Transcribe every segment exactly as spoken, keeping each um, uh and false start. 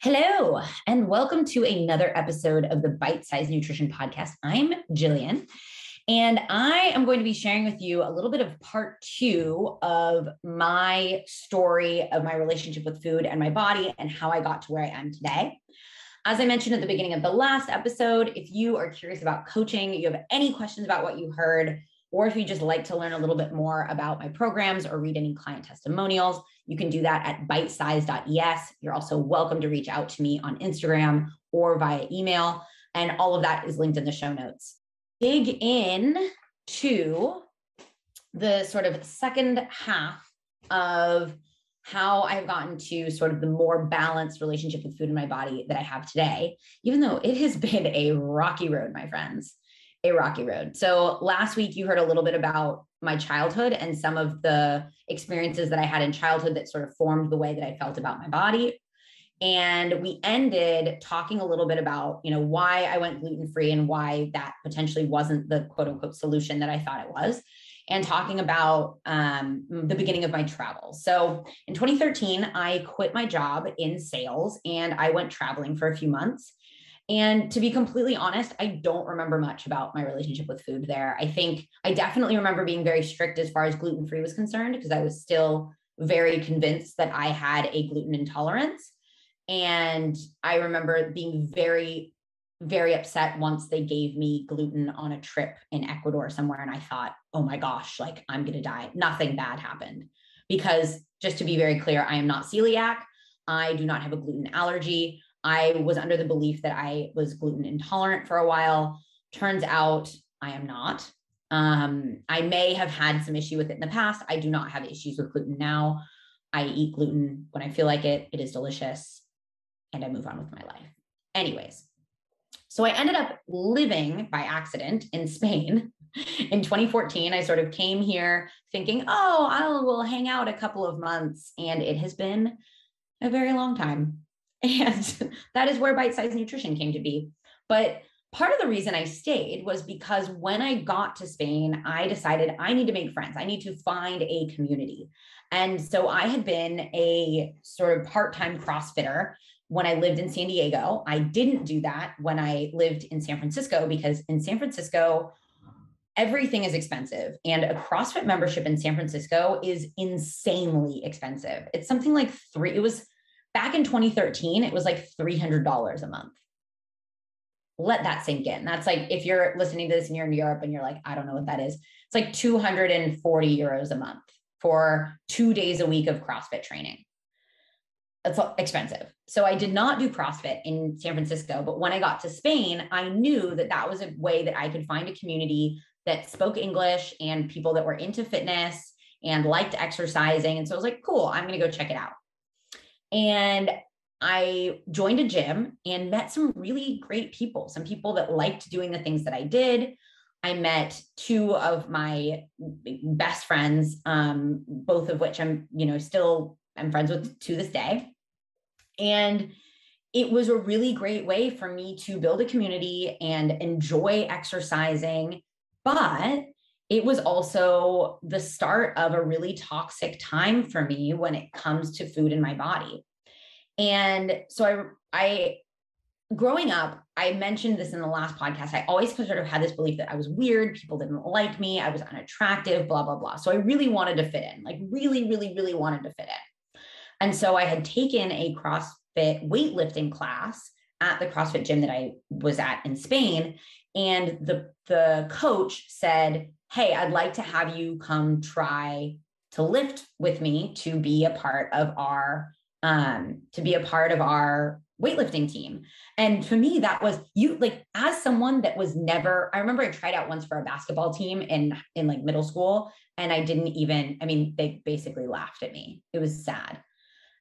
Hello, and welcome to another episode of the Bite Size Nutrition Podcast. I'm Jillian, and I am going to be sharing with you a little bit of part two of my story of my relationship with food and my body and how I got to where I am today. As I mentioned at the beginning of the last episode, if you are curious about coaching, you have any questions about what you heard, or if you just like to learn a little bit more about my programs or read any client testimonials, you can do that at bitesize dot e s. You're also welcome to reach out to me on Instagram or via email, and all of that is linked in the show notes. Dig in to the sort of second half of how I've gotten to sort of the more balanced relationship with food in my body that I have today, even though it has been a rocky road, my friends. A rocky road. So last week you heard a little bit about my childhood and some of the experiences that I had in childhood that sort of formed the way that I felt about my body. And we ended talking a little bit about, you know, why I went gluten-free and why that potentially wasn't the quote unquote solution that I thought it was, and talking about um, the beginning of my travels. So in twenty thirteen, I quit my job in sales and I went traveling for a few months. And to be completely honest, I don't remember much about my relationship with food there. I think I definitely remember being very strict as far as gluten-free was concerned, because I was still very convinced that I had a gluten intolerance. And I remember being very, very upset once they gave me gluten on a trip in Ecuador somewhere. And I thought, oh my gosh, like I'm going to die. Nothing bad happened, because just to be very clear, I am not celiac. I do not have a gluten allergy. I was under the belief that I was gluten intolerant for a while. Turns out I am not. Um, I may have had some issue with it in the past. I do not have issues with gluten now. I eat gluten when I feel like it. It is delicious. And I move on with my life. Anyways, so I ended up living by accident in Spain in twenty fourteen. I sort of came here thinking, oh, I will hang out a couple of months. And it has been a very long time. And that is where Bite Size Nutrition came to be. But part of the reason I stayed was because when I got to Spain, I decided I need to make friends. I need to find a community. And so I had been a sort of part-time CrossFitter when I lived in San Diego. I didn't do that when I lived in San Francisco, because in San Francisco, everything is expensive. And a CrossFit membership in San Francisco is insanely expensive. It's something like three, it was Back in twenty thirteen, it was like three hundred dollars a month. Let that sink in. That's like, if you're listening to this and you're in Europe and you're like, I don't know what that is. It's like two hundred forty euros a month for two days a week of CrossFit training. That's expensive. So I did not do CrossFit in San Francisco, but when I got to Spain, I knew that that was a way that I could find a community that spoke English and people that were into fitness and liked exercising. And so I was like, cool, I'm going to go check it out. And I joined a gym and met some really great people, some people that liked doing the things that I did. I met two of my best friends, um, both of which I'm, you know, still I'm friends with to this day. And it was a really great way for me to build a community and enjoy exercising. But it was also the start of a really toxic time for me when it comes to food in my body. And so I, I, growing up, I mentioned this in the last podcast, I always sort of had this belief that I was weird, people didn't like me, I was unattractive, blah, blah, blah. So I really wanted to fit in, like really, really, really wanted to fit in. And so I had taken a CrossFit weightlifting class at the CrossFit gym that I was at in Spain. And the, the coach said, hey, I'd like to have you come try to lift with me to be a part of our, um, to be a part of our weightlifting team. And to me, that was you, like, as someone that was never, I remember I tried out once for a basketball team in, in like middle school. And I didn't even, I mean, they basically laughed at me. It was sad.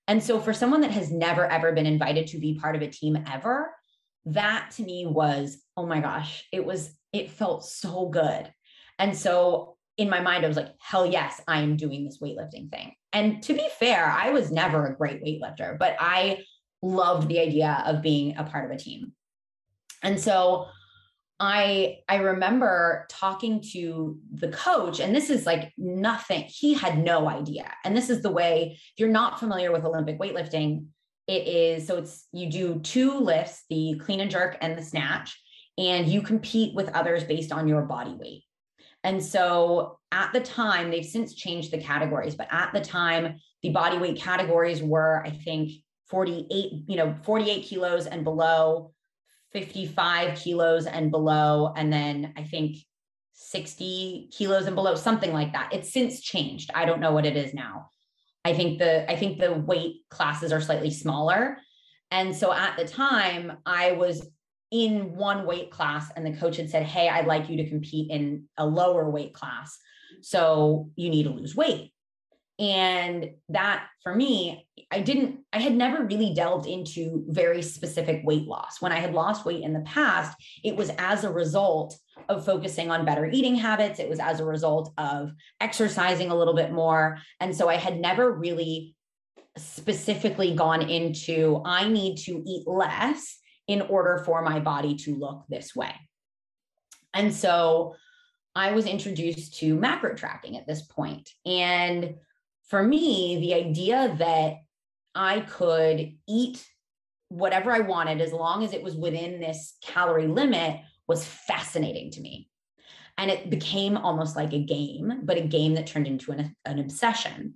And so for someone that has never, ever been invited to be part of a team ever, that to me was, oh my gosh, it was, it felt so good. And so in my mind, I was like, hell yes, I'm doing this weightlifting thing. And to be fair, I was never a great weightlifter, but I loved the idea of being a part of a team. And so I, I remember talking to the coach, and this is like nothing, he had no idea. And this is the way, if you're not familiar with Olympic weightlifting, It is, so it's, you do two lifts, the clean and jerk and the snatch, and you compete with others based on your body weight. And so at the time, they've since changed the categories, but at the time, the body weight categories were, I think, forty-eight, you know, forty-eight kilos and below, fifty-five kilos and below, and then I think sixty kilos and below, something like that. It's since changed. I don't know what it is now. I think the, I think the weight classes are slightly smaller. And so at the time I was in one weight class and the coach had said, hey, I'd like you to compete in a lower weight class. So you need to lose weight. And that for me, I didn't, I had never really delved into very specific weight loss. When I had lost weight in the past, it was as a result of focusing on better eating habits. It was as a result of exercising a little bit more. And so I had never really specifically gone into, I need to eat less in order for my body to look this way. And so I was introduced to macro tracking at this point. And for me, the idea that I could eat whatever I wanted as long as it was within this calorie limit was fascinating to me. And it became almost like a game, but a game that turned into an, an obsession.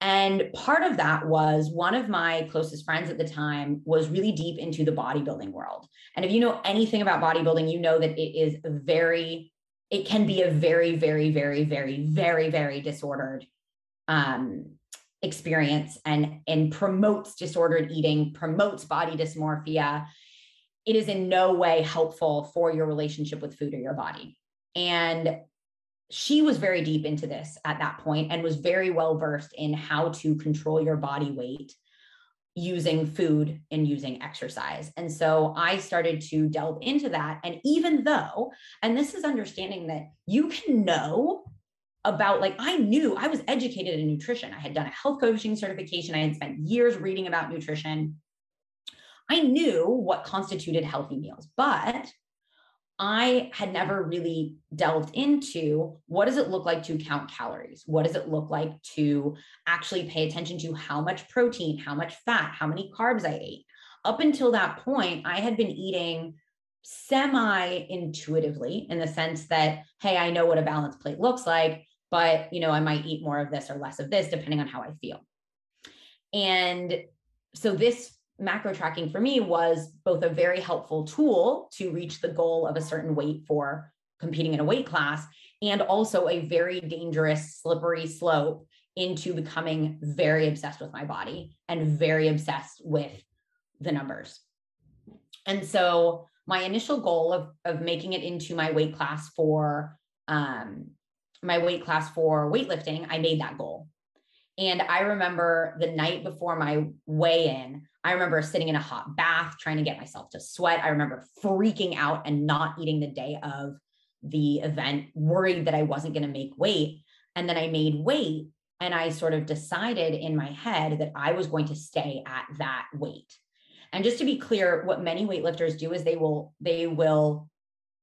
And part of that was one of my closest friends at the time was really deep into the bodybuilding world. And if you know anything about bodybuilding, you know that it is very, it can be a very, very, very, very, very, very disordered Um, experience and, and promotes disordered eating, promotes body dysmorphia. It is in no way helpful for your relationship with food or your body. And she was very deep into this at that point and was very well versed in how to control your body weight using food and using exercise. And so I started to delve into that. And even though, and this is understanding that you can know about, like, I knew I was educated in nutrition. I had done a health coaching certification. I had spent years reading about nutrition. I knew what constituted healthy meals, but I had never really delved into what does it look like to count calories? What does it look like to actually pay attention to how much protein, how much fat, how many carbs I ate? Up until that point, I had been eating semi-intuitively in the sense that, hey, I know what a balanced plate looks like, but, you know, I might eat more of this or less of this, depending on how I feel. And so this macro tracking for me was both a very helpful tool to reach the goal of a certain weight for competing in a weight class, and also a very dangerous, slippery slope into becoming very obsessed with my body and very obsessed with the numbers. And so my initial goal of, of making it into my weight class for um, my weight class for weightlifting, I made that goal. And I remember the night before my weigh-in, I remember sitting in a hot bath, trying to get myself to sweat. I remember freaking out and not eating the day of the event, worried that I wasn't going to make weight. And then I made weight, and I sort of decided in my head that I was going to stay at that weight. And just to be clear, what many weightlifters do is they will they will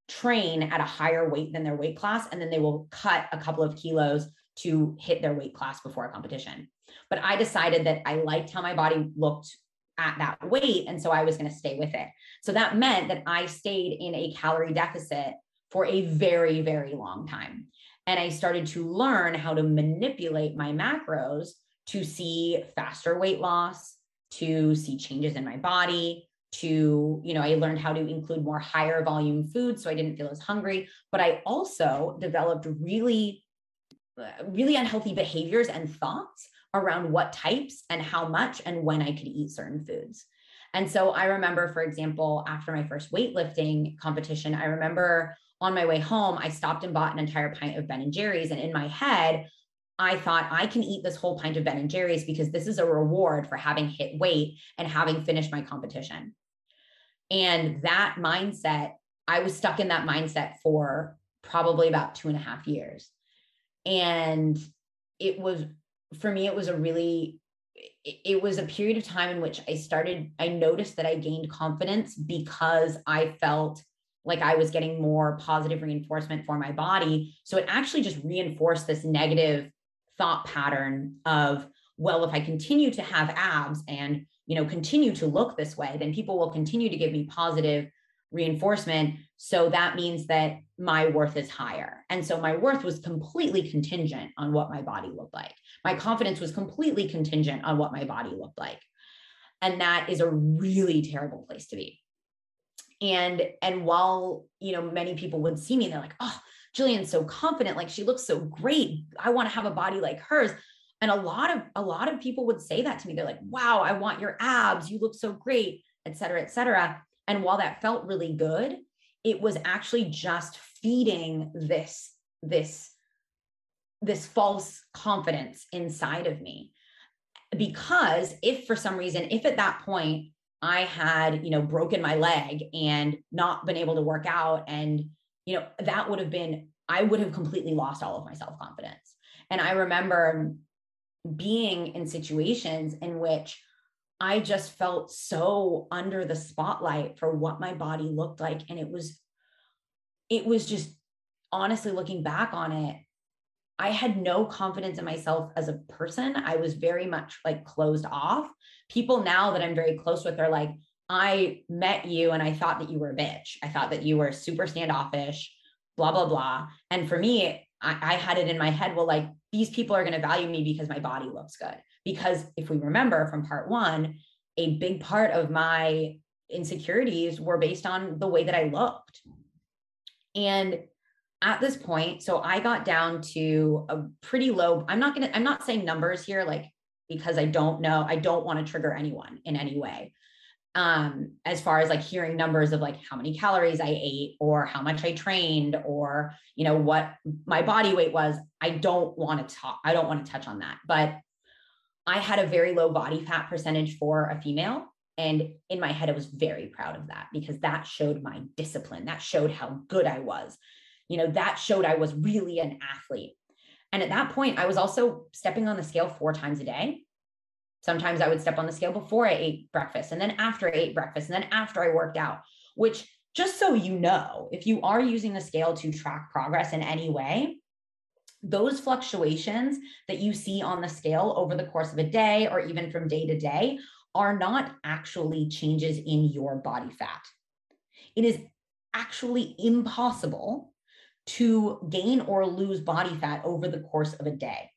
train at a higher weight than their weight class, and then they will cut a couple of kilos to hit their weight class before a competition. But I decided that I liked how my body looked at that weight, and so I was going to stay with it. So that meant that I stayed in a calorie deficit for a very, very long time. And I started to learn how to manipulate my macros to see faster weight loss, to see changes in my body, to, you know, I learned how to include more higher volume food so I didn't feel as hungry. But I also developed really, really unhealthy behaviors and thoughts around what types and how much and when I could eat certain foods. And so I remember, for example, after my first weightlifting competition, I remember on my way home, I stopped and bought an entire pint of Ben and Jerry's. And in my head, I thought, I can eat this whole pint of Ben and Jerry's because this is a reward for having hit weight and having finished my competition. And that mindset, I was stuck in that mindset for probably about two and a half years. And it was, for me, it was a really, it was a period of time in which I started, I noticed that I gained confidence because I felt like I was getting more positive reinforcement for my body. So it actually just reinforced this negative thought pattern of, well, if I continue to have abs and you know, continue to look this way, then people will continue to give me positive reinforcement. So that means that my worth is higher. And so my worth was completely contingent on what my body looked like. My confidence was completely contingent on what my body looked like. And that is a really terrible place to be. And, and while, you know, many people would see me, they're like, oh, Jillian's so confident. Like, she looks so great. I want to have a body like hers. And a lot of, a lot of people would say that to me. They're like, wow, I want your abs. You look so great, et cetera, et cetera. And while that felt really good, it was actually just feeding this, this, this false confidence inside of me. Because if for some reason, if at that point I had, you know, broken my leg and not been able to work out, and, you know, that would have been, I would have completely lost all of my self-confidence. And I remember being in situations in which I just felt so under the spotlight for what my body looked like. And it was, it was just, honestly, looking back on it, I had no confidence in myself as a person. I was very much like closed off. People now that I'm very close with are like, I met you and I thought that you were a bitch. I thought that you were super standoffish, blah, blah, blah. And for me, I, I had it in my head, well, like, these people are going to value me because my body looks good. Because if we remember from part one, a big part of my insecurities were based on the way that I looked. And at this point, so I got down to a pretty low, I'm not going to, I'm not saying numbers here, like, because I don't know, I don't want to trigger anyone in any way. Um, as far as like hearing numbers of like how many calories I ate or how much I trained or, you know, what my body weight was, I don't want to talk, I don't want to touch on that. But I had a very low body fat percentage for a female. And in my head, I was very proud of that, because that showed my discipline. That showed how good I was. You know, that showed I was really an athlete. And at that point, I was also stepping on the scale four times a day. Sometimes I would step on the scale before I ate breakfast, and then after I ate breakfast, and then after I worked out, which, just so you know, if you are using the scale to track progress in any way, those fluctuations that you see on the scale over the course of a day, or even from day to day, are not actually changes in your body fat. It is actually impossible to gain or lose body fat over the course of a day.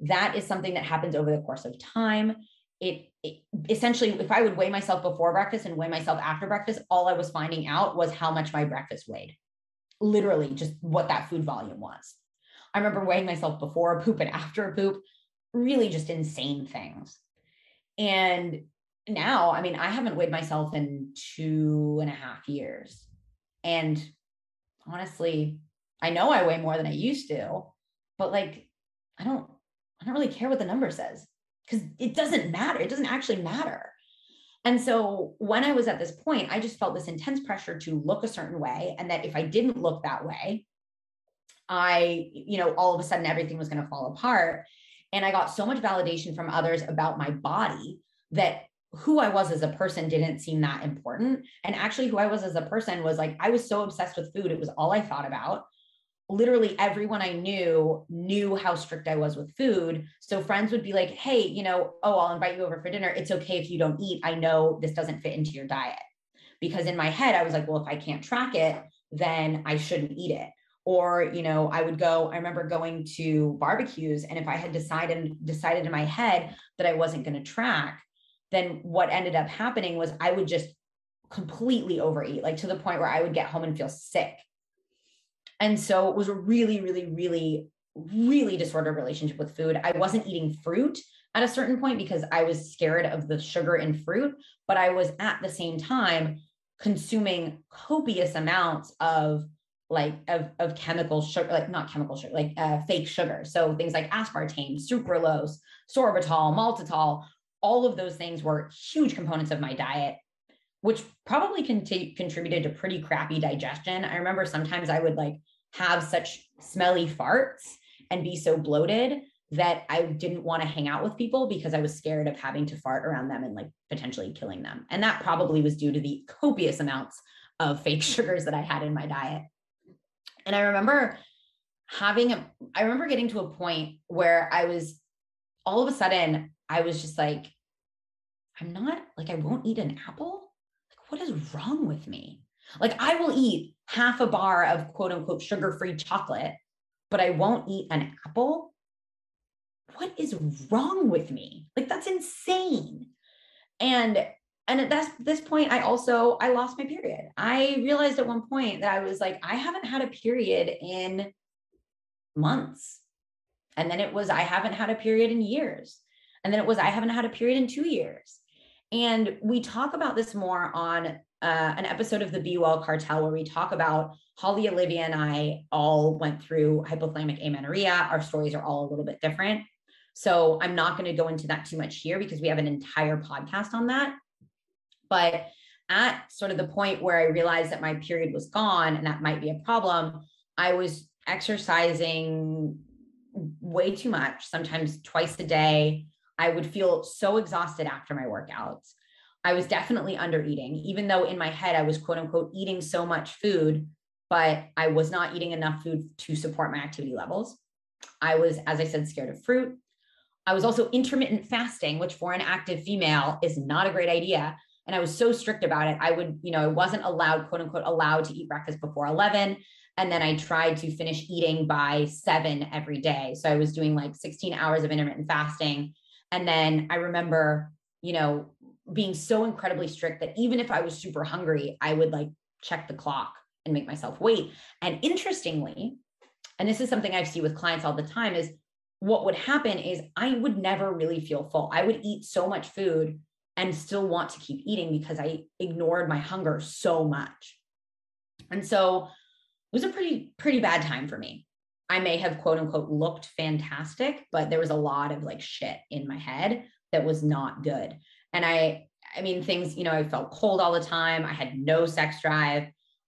That is something that happens over the course of time. It, it essentially, if I would weigh myself before breakfast and weigh myself after breakfast, all I was finding out was how much my breakfast weighed, literally just what that food volume was. I remember weighing myself before a poop and after a poop, really just insane things. And now, I mean, I haven't weighed myself in two and a half years. And honestly, I know I weigh more than I used to, but like, I don't, I don't really care what the number says, because it doesn't matter. It doesn't actually matter. And so when I was at this point, I just felt this intense pressure to look a certain way. And that if I didn't look that way, I, you know, all of a sudden everything was going to fall apart. And I got so much validation from others about my body that who I was as a person didn't seem that important. And actually who I was as a person was like, I was so obsessed with food. It was all I thought about. Literally everyone I knew knew how strict I was with food. So friends would be like, hey, you know, oh, I'll invite you over for dinner. It's okay if you don't eat. I know this doesn't fit into your diet. Because in my head, I was like, well, if I can't track it, then I shouldn't eat it. Or, you know, I would go, I remember going to barbecues, and if I had decided, decided in my head that I wasn't going to track, then what ended up happening was I would just completely overeat, like to the point where I would get home and feel sick. And so it was a really, really, really, really disordered relationship with food. I wasn't eating fruit at a certain point because I was scared of the sugar in fruit, but I was at the same time consuming copious amounts of like of, of chemical sugar, like not chemical sugar, like uh, fake sugar. So things like aspartame, sucralose, sorbitol, maltitol, all of those things were huge components of my diet, which probably conti- contributed to pretty crappy digestion. I remember sometimes I would like have such smelly farts and be so bloated that I didn't want to hang out with people because I was scared of having to fart around them and like potentially killing them. And that probably was due to the copious amounts of fake sugars that I had in my diet. And I remember having, a, I remember getting to a point where I was, all of a sudden, I was just like, I'm not, like, I won't eat an apple. Like, what is wrong with me? Like, I will eat half a bar of quote unquote sugar-free chocolate, but I won't eat an apple. What is wrong with me? Like, that's insane. And, and at this, this point, I also, I lost my period. I realized at one point that I was like, I haven't had a period in months. And then it was, I haven't had a period in years. And then it was, I haven't had a period in two years. And we talk about this more on uh, an episode of the Be Well Cartel, where we talk about Holly, Olivia, and I all went through hypothalamic amenorrhea. Our stories are all a little bit different. So I'm not going to go into that too much here because we have an entire podcast on that. But at sort of the point where I realized that my period was gone and that might be a problem, I was exercising way too much, sometimes twice a day. I would feel so exhausted after my workouts. I was definitely under eating, even though in my head I was quote unquote eating so much food, but I was not eating enough food to support my activity levels. I was, as I said, scared of fruit. I was also intermittent fasting, which for an active female is not a great idea. And I was so strict about it. I would, you know, I wasn't allowed, quote unquote, allowed to eat breakfast before eleven. And then I tried to finish eating by seven every day. So I was doing like sixteen hours of intermittent fasting. And then I remember, you know, being so incredibly strict that even if I was super hungry, I would like check the clock and make myself wait. And interestingly, and this is something I see with clients all the time, is what would happen is I would never really feel full. I would eat so much food and still want to keep eating because I ignored my hunger so much. And so it was a pretty, pretty bad time for me. I may have quote unquote looked fantastic, but there was a lot of like shit in my head that was not good. And I, I mean, things, you know, I felt cold all the time. I had no sex drive.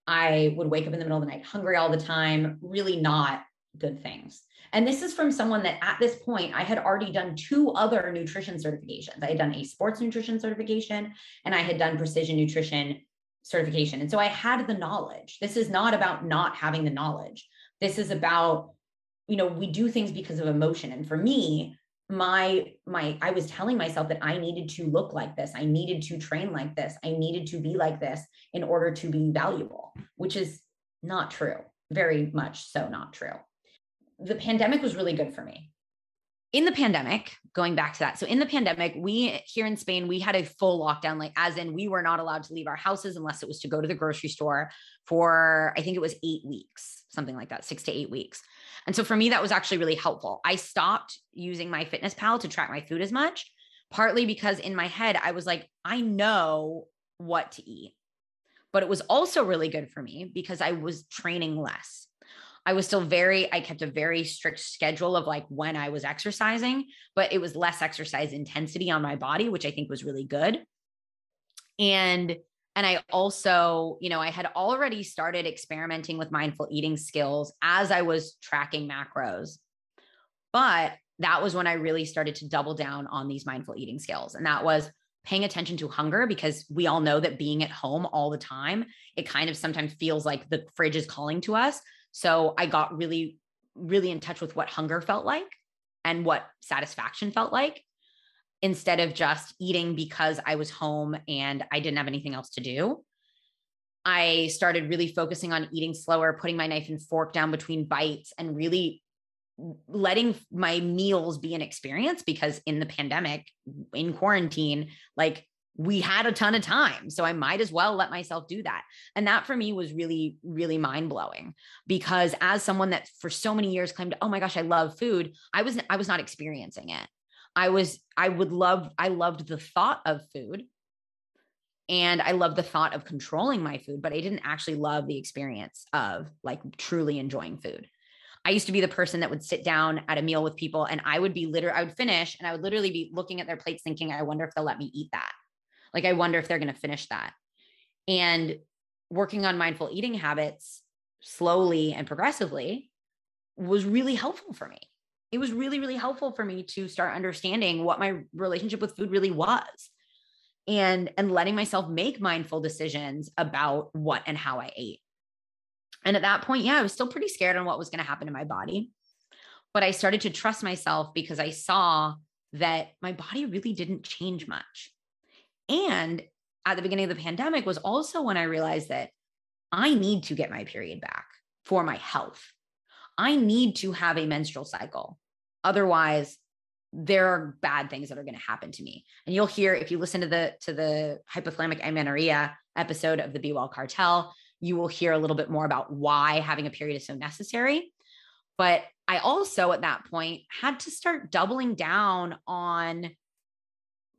I would wake up in the middle of the night hungry all the time, really not good things. And this is from someone that at this point, I had already done two other nutrition certifications. I had done a sports nutrition certification and I had done precision nutrition certification. And so I had the knowledge. This is not about not having the knowledge. This is about, you know, we do things because of emotion. And for me, my, my, I was telling myself that I needed to look like this. I needed to train like this. I needed to be like this in order to be valuable, which is not true. Very much so not true. The pandemic was really good for me. In the pandemic, going back to that. So in the pandemic, we here in Spain, we had a full lockdown, like as in we were not allowed to leave our houses unless it was to go to the grocery store for, I think it was eight weeks, something like that, six to eight weeks. And so for me, that was actually really helpful. I stopped using MyFitnessPal to track my food as much, partly because in my head, I was like, I know what to eat, but it was also really good for me because I was training less. I was still very, I kept a very strict schedule of like when I was exercising, but it was less exercise intensity on my body, which I think was really good. And, and I also, you know, I had already started experimenting with mindful eating skills as I was tracking macros, but that was when I really started to double down on these mindful eating skills. And that was paying attention to hunger, because we all know that being at home all the time, it kind of sometimes feels like the fridge is calling to us. So I got really, really in touch with what hunger felt like and what satisfaction felt like, instead of just eating because I was home and I didn't have anything else to do. I started really focusing on eating slower, putting my knife and fork down between bites and really letting my meals be an experience, because in the pandemic, in quarantine, like we had a ton of time. So I might as well let myself do that. And that for me was really, really mind blowing, because as someone that for so many years claimed, oh my gosh, I love food, I was, I was not experiencing it. I was, I would love, I loved the thought of food and I loved the thought of controlling my food, but I didn't actually love the experience of like truly enjoying food. I used to be the person that would sit down at a meal with people and I would be literally, I would finish and I would literally be looking at their plates thinking, I wonder if they'll let me eat that. Like, I wonder if they're going to finish that. And working on mindful eating habits slowly and progressively was really helpful for me. It was really, really helpful for me to start understanding what my relationship with food really was, and, and letting myself make mindful decisions about what and how I ate. And at that point, yeah, I was still pretty scared on what was going to happen to my body, but I started to trust myself because I saw that my body really didn't change much. And at the beginning of the pandemic was also when I realized that I need to get my period back for my health. I need to have a menstrual cycle. Otherwise, there are bad things that are going to happen to me. And you'll hear, if you listen to the, to the hypothalamic amenorrhea episode of the Be Well Cartel, you will hear a little bit more about why having a period is so necessary. But I also at that point had to start doubling down on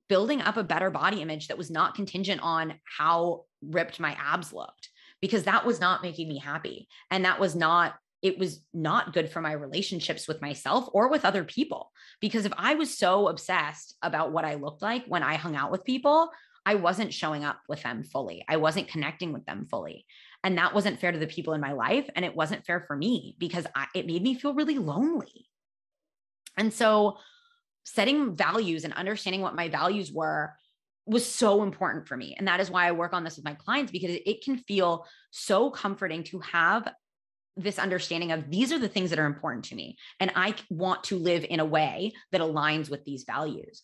building up a better body image that was not contingent on how ripped my abs looked, because that was not making me happy. And that was not, it was not good for my relationships with myself or with other people. Because if I was so obsessed about what I looked like when I hung out with people, I wasn't showing up with them fully. I wasn't connecting with them fully. And that wasn't fair to the people in my life. And it wasn't fair for me, because I, it made me feel really lonely. And so setting values and understanding what my values were was so important for me. And that is why I work on this with my clients, because it can feel so comforting to have this understanding of these are the things that are important to me. And I want to live in a way that aligns with these values.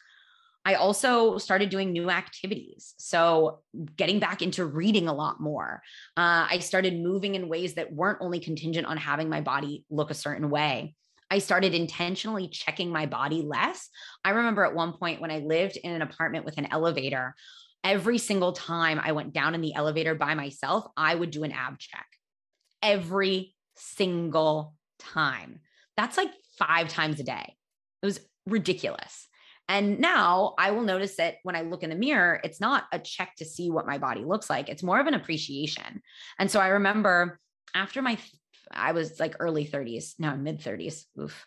I also started doing new activities. So getting back into reading a lot more. Uh, I started moving in ways that weren't only contingent on having my body look a certain way. I started intentionally checking my body less. I remember at one point when I lived in an apartment with an elevator, every single time I went down in the elevator by myself, I would do an ab check. Every single time. That's like five times a day. It was ridiculous. And now I will notice that when I look in the mirror, it's not a check to see what my body looks like. It's more of an appreciation. And so I remember after my, I was like early thirties, now mid thirties. Oof.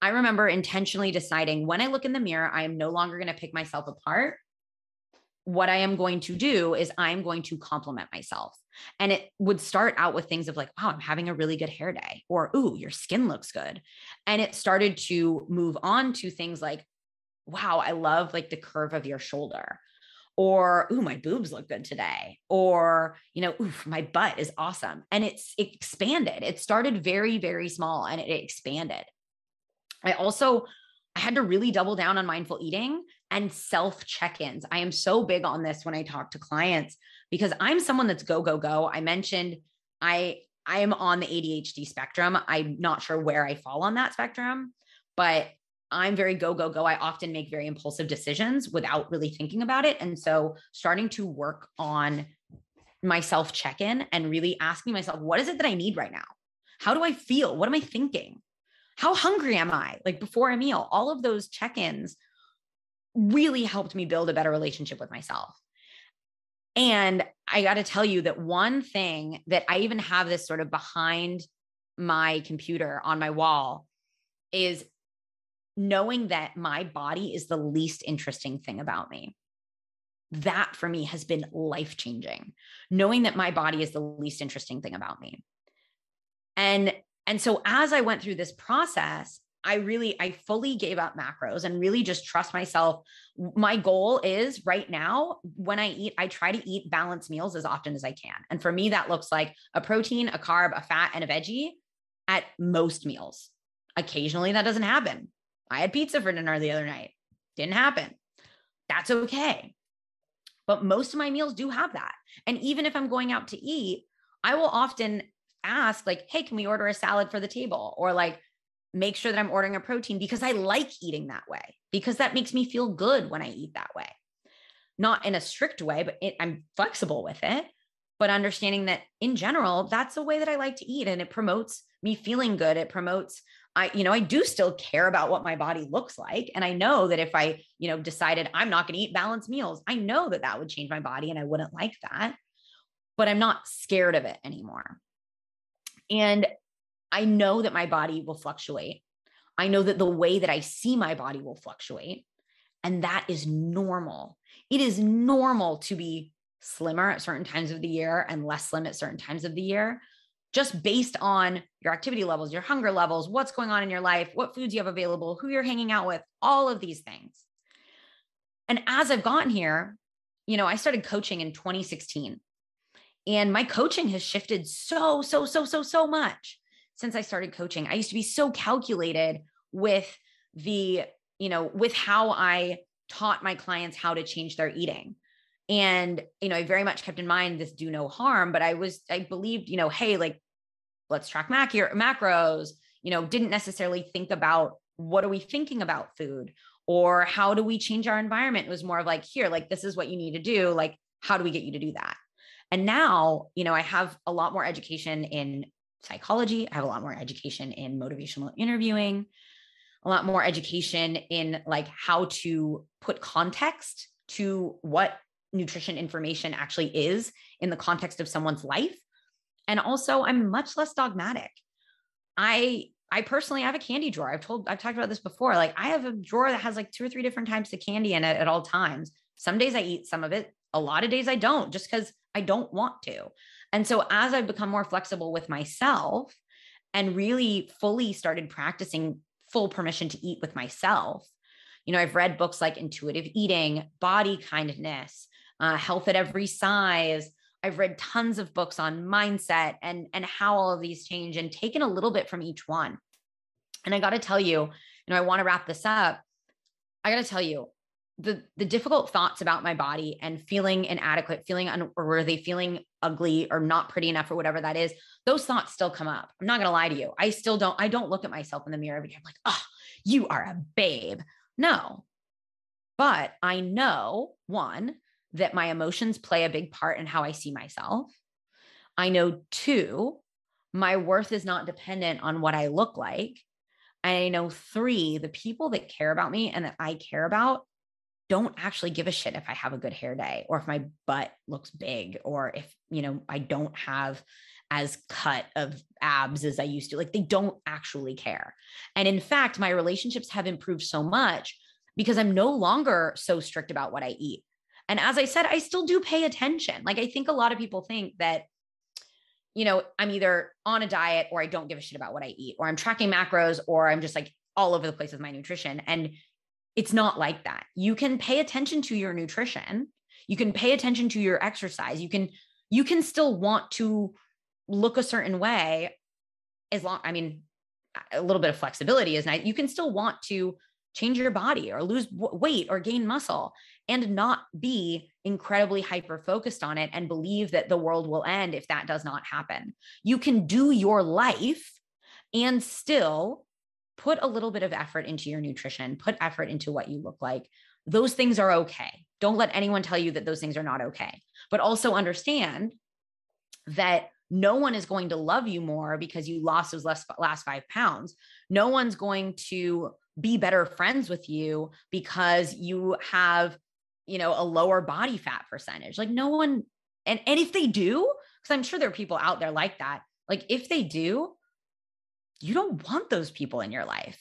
I remember intentionally deciding when I look in the mirror, I am no longer going to pick myself apart. What I am going to do is I'm going to compliment myself. And it would start out with things of like, wow, I'm having a really good hair day, or, ooh, your skin looks good. And it started to move on to things like, wow, I love like the curve of your shoulder, or, ooh, my boobs look good today, or, you know, oof, my butt is awesome. And it's it expanded. It started very, very small and it expanded. I also, I had to really double down on mindful eating and self-check-ins. I am so big on this when I talk to clients, because I'm someone that's go, go, go. I mentioned I, I am on the A D H D spectrum. I'm not sure where I fall on that spectrum, but I'm very go, go, go. I often make very impulsive decisions without really thinking about it. And so starting to work on my self-check-in and really asking myself, what is it that I need right now? How do I feel? What am I thinking? How hungry am I? Like before a meal, all of those check-ins really helped me build a better relationship with myself. And I got to tell you that one thing that I even have this sort of behind my computer on my wall is knowing that my body is the least interesting thing about me. That for me has been life-changing, knowing that my body is the least interesting thing about me. And, and so as I went through this process, I really, I fully gave up macros and really just trust myself. My goal is right now, when I eat, I try to eat balanced meals as often as I can. And for me, that looks like a protein, a carb, a fat, and a veggie at most meals. Occasionally that doesn't happen. I had pizza for dinner the other night. Didn't happen. That's okay. But most of my meals do have that. And even if I'm going out to eat, I will often ask like, hey, can we order a salad for the table? Or like, make sure that I'm ordering a protein, because I like eating that way, because that makes me feel good when I eat that way. Not in a strict way, but it, I'm flexible with it. But understanding that in general, that's a way that I like to eat, and it promotes me feeling good. It promotes I, you know, I do still care about what my body looks like. And I know that if I, you know, decided I'm not going to eat balanced meals, I know that that would change my body and I wouldn't like that, but I'm not scared of it anymore. And I know that my body will fluctuate. I know that the way that I see my body will fluctuate. And that is normal. It is normal to be slimmer at certain times of the year and less slim at certain times of the year, just based on your activity levels, your hunger levels, what's going on in your life, what foods you have available, who you're hanging out with, all of these things. And as I've gotten here, you know, I started coaching in twenty sixteen, and my coaching has shifted so, so, so, so, so much since I started coaching. I used to be so calculated with the, you know, with how I taught my clients how to change their eating. And, you know, I very much kept in mind this do no harm, but I was, I believed, you know, hey, like, let's track mac- macros, you know, didn't necessarily think about what are we thinking about food or how do we change our environment? It was more of like, here, like, this is what you need to do. Like, how do we get you to do that? And now, you know, I have a lot more education in psychology. I have a lot more education in motivational interviewing, a lot more education in like how to put context to what nutrition information actually is in the context of someone's life. And also I'm much less dogmatic. I, I personally have a candy drawer. I've told, I've talked about this before. Like I have a drawer that has like two or three different types of candy in it at all times. Some days I eat some of it. A lot of days I don't, just because I don't want to. And so as I've become more flexible with myself and really fully started practicing full permission to eat with myself, you know, I've read books like Intuitive Eating, Body Kindness, uh, Health at Every Size. I've read tons of books on mindset and, and how all of these change and taken a little bit from each one. And I got to tell you, you know, I want to wrap this up. I got to tell you, The, the difficult thoughts about my body and feeling inadequate, feeling unworthy, feeling ugly or not pretty enough or whatever that is, those thoughts still come up. I'm not going to lie to you. I still don't, I don't look at myself in the mirror every day. I'm like, oh, you are a babe. No, but I know, one, that my emotions play a big part in how I see myself. I know, two, my worth is not dependent on what I look like. I know, three, the people that care about me and that I care about don't actually give a shit if I have a good hair day or if my butt looks big or if, you know, I don't have as cut of abs as I used to. Like they don't actually care. And in fact, my relationships have improved so much because I'm no longer so strict about what I eat. And as I said, I still do pay attention. Like I think a lot of people think that, you know, I'm either on a diet or I don't give a shit about what I eat, or I'm tracking macros, or I'm just like all over the place with my nutrition. And it's not like that. You can pay attention to your nutrition. You can pay attention to your exercise. You can, you can still want to look a certain way as long, I mean, a little bit of flexibility is nice. You can still want to change your body or lose weight or gain muscle and not be incredibly hyper-focused on it and believe that the world will end if that does not happen. You can do your life and still put a little bit of effort into your nutrition, put effort into what you look like. Those things are okay. Don't let anyone tell you that those things are not okay, but also understand that no one is going to love you more because you lost those last, last five pounds. No one's going to be better friends with you because you have, you know, a lower body fat percentage. Like no one, and, and if they do, because I'm sure there are people out there like that, like if they do, you don't want those people in your life.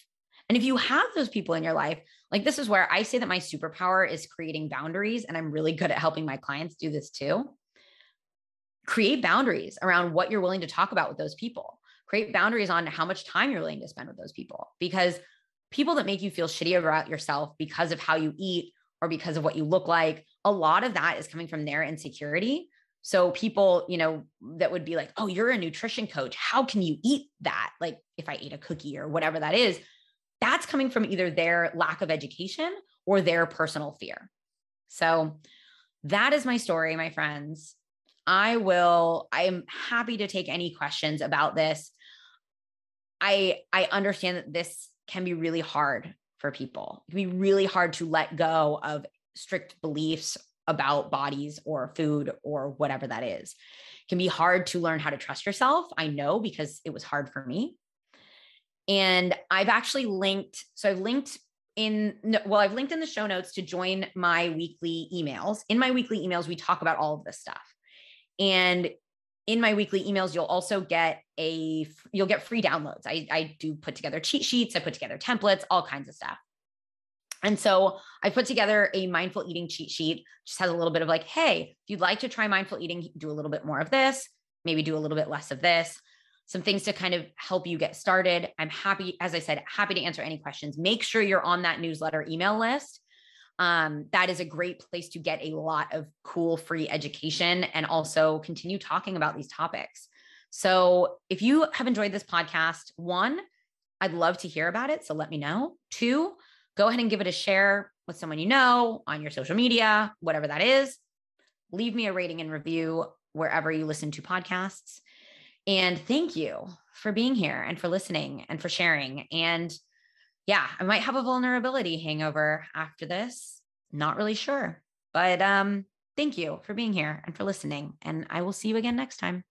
And if you have those people in your life, like this is where I say that my superpower is creating boundaries. And I'm really good at helping my clients do this too. Create boundaries around what you're willing to talk about with those people. Create boundaries on how much time you're willing to spend with those people, because people that make you feel shitty about yourself because of how you eat or because of what you look like, a lot of that is coming from their insecurity. So people, you know, that would be like, oh, you're a nutrition coach. How can you eat that? Like if I ate a cookie or whatever that is, that's coming from either their lack of education or their personal fear. So that is my story, my friends. I will, I am happy to take any questions about this. I, I understand that this can be really hard for people. It can be really hard to let go of strict beliefs about bodies or food or whatever that is. It can be hard to learn how to trust yourself. I know, because it was hard for me. And I've actually linked, so I've linked in, well, I've linked in the show notes to join my weekly emails. In my weekly emails, we talk about all of this stuff. And in my weekly emails, you'll also get a, you'll get free downloads. I, I do put together cheat sheets. I put together templates, all kinds of stuff. And so I put together a mindful eating cheat sheet, just has a little bit of like, hey, if you'd like to try mindful eating, do a little bit more of this, maybe do a little bit less of this, some things to kind of help you get started. I'm happy, as I said, happy to answer any questions. Make sure you're on that newsletter email list. Um, that is a great place to get a lot of cool free education and also continue talking about these topics. So if you have enjoyed this podcast, one, I'd love to hear about it. So let me know. Two, go ahead and give it a share with someone you know on your social media, whatever that is. leave me a rating and review wherever you listen to podcasts. And thank you for being here and for listening and for sharing. And yeah, I might have a vulnerability hangover after this. Not really sure, but um, thank you for being here and for listening. And I will see you again next time.